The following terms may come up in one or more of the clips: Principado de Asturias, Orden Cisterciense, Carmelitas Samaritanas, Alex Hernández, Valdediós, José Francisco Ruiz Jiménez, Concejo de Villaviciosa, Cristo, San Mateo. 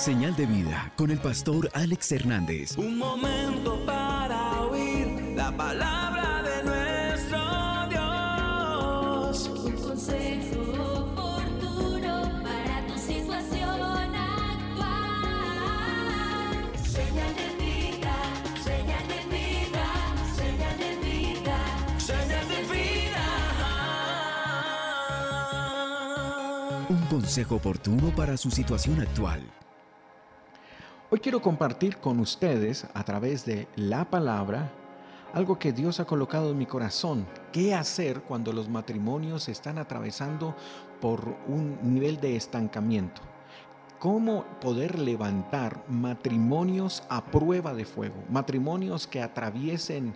Señal de Vida con el pastor Alex Hernández. Un momento para oír la palabra de nuestro Dios. Un consejo oportuno para tu situación actual. Señal de Vida, Señal de Vida, Señal de Vida, Señal de Vida. Un consejo oportuno para su situación actual. Hoy quiero compartir con ustedes, a través de la palabra, algo que Dios ha colocado en mi corazón. ¿Qué hacer cuando los matrimonios están atravesando por un nivel de estancamiento? ¿Cómo poder levantar matrimonios a prueba de fuego? Matrimonios que atraviesen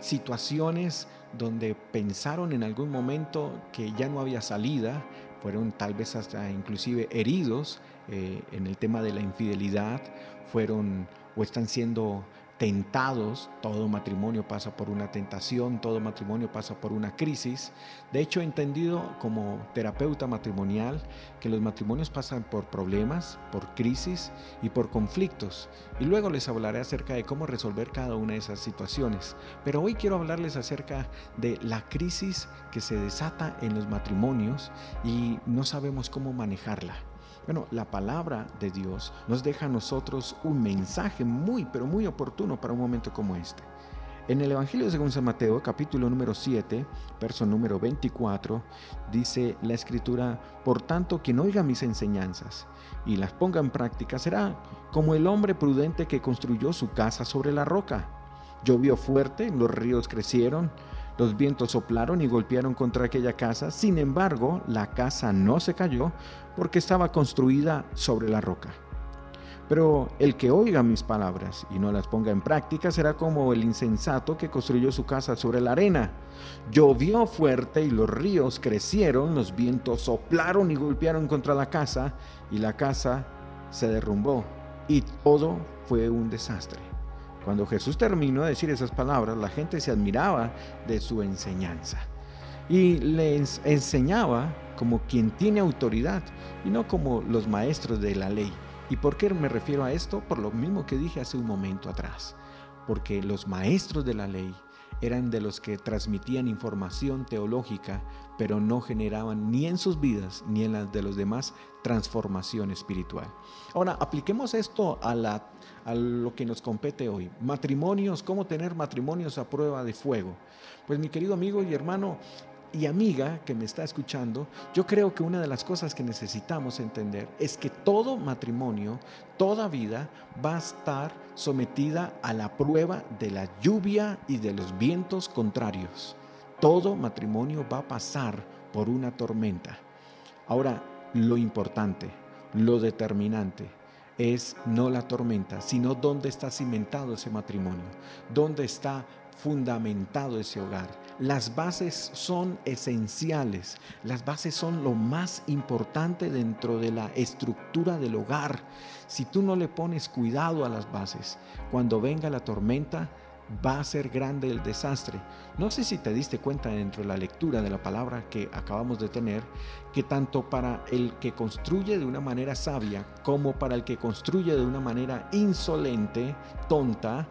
situaciones donde pensaron en algún momento que ya no había salida, fueron tal vez hasta inclusive heridos en el tema de la infidelidad, fueron o están siendo tentados. Todo matrimonio pasa por una tentación, todo matrimonio pasa por una crisis. De hecho, he entendido como terapeuta matrimonial que los matrimonios pasan por problemas, por crisis y por conflictos. Y luego les hablaré acerca de cómo resolver cada una de esas situaciones. Pero hoy quiero hablarles acerca de la crisis que se desata en los matrimonios y no sabemos cómo manejarla. Bueno, la palabra de Dios nos deja a nosotros un mensaje muy, pero muy oportuno para un momento como este. En el Evangelio según San Mateo, capítulo número 7, verso número 24, dice la Escritura: por tanto, quien oiga mis enseñanzas y las ponga en práctica será como el hombre prudente que construyó su casa sobre la roca. Llovió fuerte, los ríos crecieron, los vientos soplaron y golpearon contra aquella casa. Sin embargo, la casa no se cayó porque estaba construida sobre la roca. Pero el que oiga mis palabras y no las ponga en práctica será como el insensato que construyó su casa sobre la arena. Llovió fuerte y los ríos crecieron, los vientos soplaron y golpearon contra la casa, y la casa se derrumbó y todo fue un desastre. Cuando Jesús terminó de decir esas palabras, la gente se admiraba de su enseñanza y les enseñaba como quien tiene autoridad y no como los maestros de la ley. ¿Y por qué me refiero a esto? Por lo mismo que dije hace un momento atrás, porque los maestros de la ley eran de los que transmitían información teológica, pero no generaban ni en sus vidas ni en las de los demás transformación espiritual. Ahora, apliquemos esto a lo que nos compete hoy. Matrimonios, ¿cómo tener matrimonios a prueba de fuego? Pues mi querido amigo y hermano y amiga que me está escuchando, yo creo que una de las cosas que necesitamos entender es que todo matrimonio, toda vida va a estar sometida a la prueba de la lluvia y de los vientos contrarios. Todo matrimonio va a pasar por una tormenta. Ahora, lo importante, lo determinante es no la tormenta, sino dónde está cimentado ese matrimonio, dónde está fundamentado ese hogar. Las bases son esenciales, las bases son lo más importante dentro de la estructura del hogar. Si tú no le pones cuidado a las bases, cuando venga la tormenta va a ser grande el desastre. No sé si te diste cuenta dentro de la lectura de la palabra que acabamos de tener, que tanto para el que construye de una manera sabia como para el que construye de una manera insolente, tonta,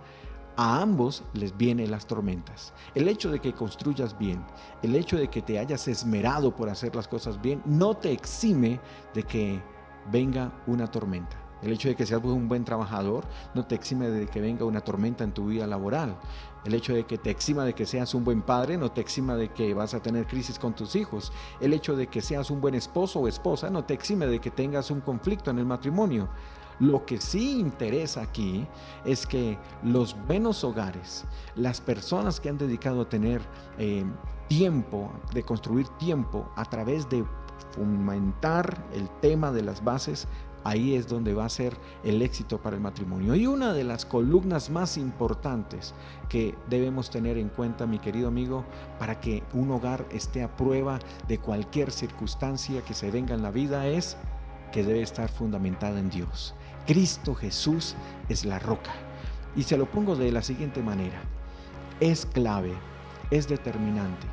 a ambos les vienen las tormentas. El hecho de que construyas bien, el hecho de que te hayas esmerado por hacer las cosas bien, no te exime de que venga una tormenta. El hecho de que seas un buen trabajador no te exime de que venga una tormenta en tu vida laboral. El hecho de que te exima de que seas un buen padre no te exima de que vas a tener crisis con tus hijos. El hecho de que seas un buen esposo o esposa no te exime de que tengas un conflicto en el matrimonio. Lo que sí interesa aquí es que los buenos hogares, las personas que han dedicado a tener tiempo, de construir tiempo a través de fomentar el tema de las bases, ahí es donde va a ser el éxito para el matrimonio. Y una de las columnas más importantes que debemos tener en cuenta, mi querido amigo, para que un hogar esté a prueba de cualquier circunstancia que se venga en la vida, es que debe estar fundamentada en Dios. Cristo Jesús es la roca. Y se lo pongo de la siguiente manera: es clave, es determinante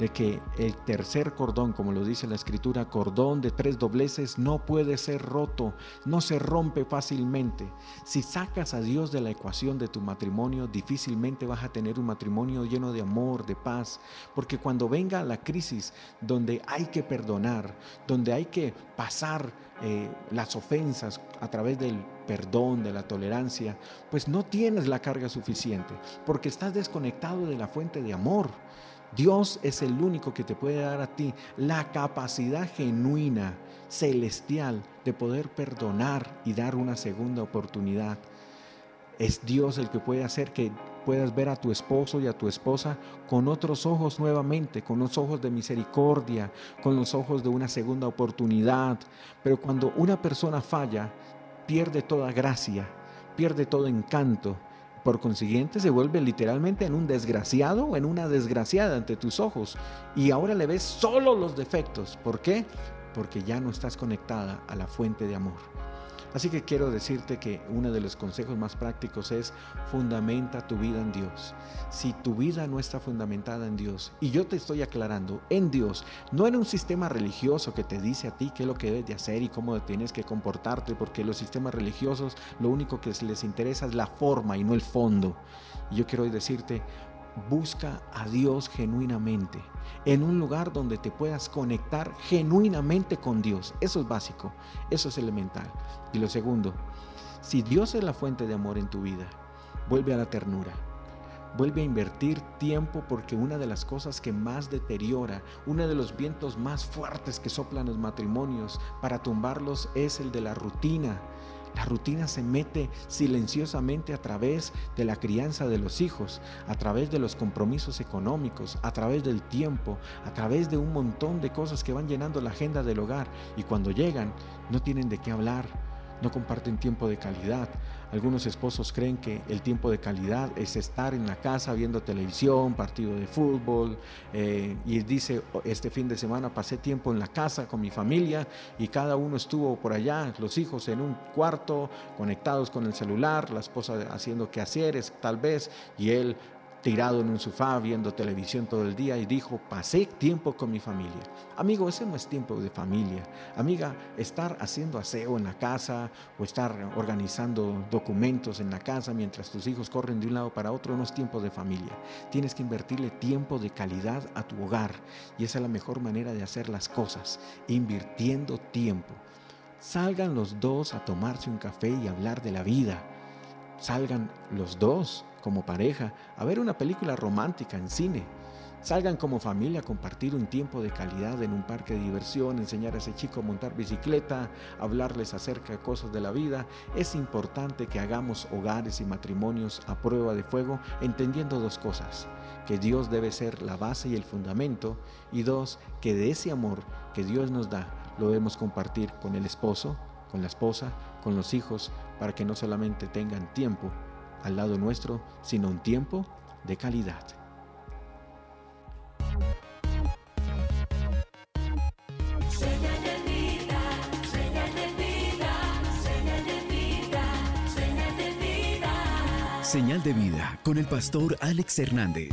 de que el tercer cordón, como lo dice la Escritura, cordón de tres dobleces, no puede ser roto, no se rompe fácilmente. Si sacas a Dios de la ecuación de tu matrimonio, difícilmente vas a tener un matrimonio lleno de amor, de paz, porque cuando venga la crisis donde hay que perdonar, donde hay que pasar las ofensas a través del perdón, de la tolerancia, pues no tienes la carga suficiente, porque estás desconectado de la fuente de amor. Dios es el único que te puede dar a ti la capacidad genuina, celestial, de poder perdonar y dar una segunda oportunidad. Es Dios el que puede hacer que puedas ver a tu esposo y a tu esposa con otros ojos nuevamente, con los ojos de misericordia, con los ojos de una segunda oportunidad. Pero cuando una persona falla, pierde toda gracia, pierde todo encanto. Por consiguiente, se vuelve literalmente en un desgraciado o en una desgraciada ante tus ojos. Y ahora le ves solo los defectos. ¿Por qué? Porque ya no estás conectada a la fuente de amor. Así que quiero decirte que uno de los consejos más prácticos es: fundamenta tu vida en Dios. Si tu vida no está fundamentada en Dios, y yo te estoy aclarando, en Dios, no en un sistema religioso que te dice a ti qué es lo que debes de hacer y cómo tienes que comportarte, porque los sistemas religiosos lo único que les interesa es la forma y no el fondo. Y yo quiero decirte: busca a Dios genuinamente, en un lugar donde te puedas conectar genuinamente con Dios. Eso es básico, eso es elemental. Y lo segundo, si Dios es la fuente de amor en tu vida, vuelve a la ternura. Vuelve a invertir tiempo, porque una de las cosas que más deteriora, uno de los vientos más fuertes que soplan los matrimonios para tumbarlos, es el de la rutina. La rutina se mete silenciosamente a través de la crianza de los hijos, a través de los compromisos económicos, a través del tiempo, a través de un montón de cosas que van llenando la agenda del hogar, y cuando llegan no tienen de qué hablar, no comparten tiempo de calidad. Algunos esposos creen que el tiempo de calidad es estar en la casa viendo televisión, partido de fútbol, y dice: este fin de semana pasé tiempo en la casa con mi familia, y cada uno estuvo por allá, los hijos en un cuarto conectados con el celular, la esposa haciendo quehaceres tal vez, y él tirado en un sofá viendo televisión todo el día, y dijo: pasé tiempo con mi familia. Amigo, ese no es tiempo de familia. Amiga, estar haciendo aseo en la casa o estar organizando documentos en la casa mientras tus hijos corren de un lado para otro no es tiempo de familia. Tienes que invertirle tiempo de calidad a tu hogar, y esa es la mejor manera de hacer las cosas, invirtiendo tiempo. Salgan los dos a tomarse un café y hablar de la vida. Salgan los dos como pareja a ver una película romántica en cine. Salgan como familia a compartir un tiempo de calidad en un parque de diversión, enseñar a ese chico a montar bicicleta, hablarles acerca de cosas de la vida. Es importante que hagamos hogares y matrimonios a prueba de fuego, entendiendo dos cosas: que Dios debe ser la base y el fundamento, y dos, que de ese amor que Dios nos da lo debemos compartir con el esposo, con la esposa, con los hijos, para que no solamente tengan tiempo al lado nuestro, sino un tiempo de calidad. Señal de vida con el pastor Alex Hernández.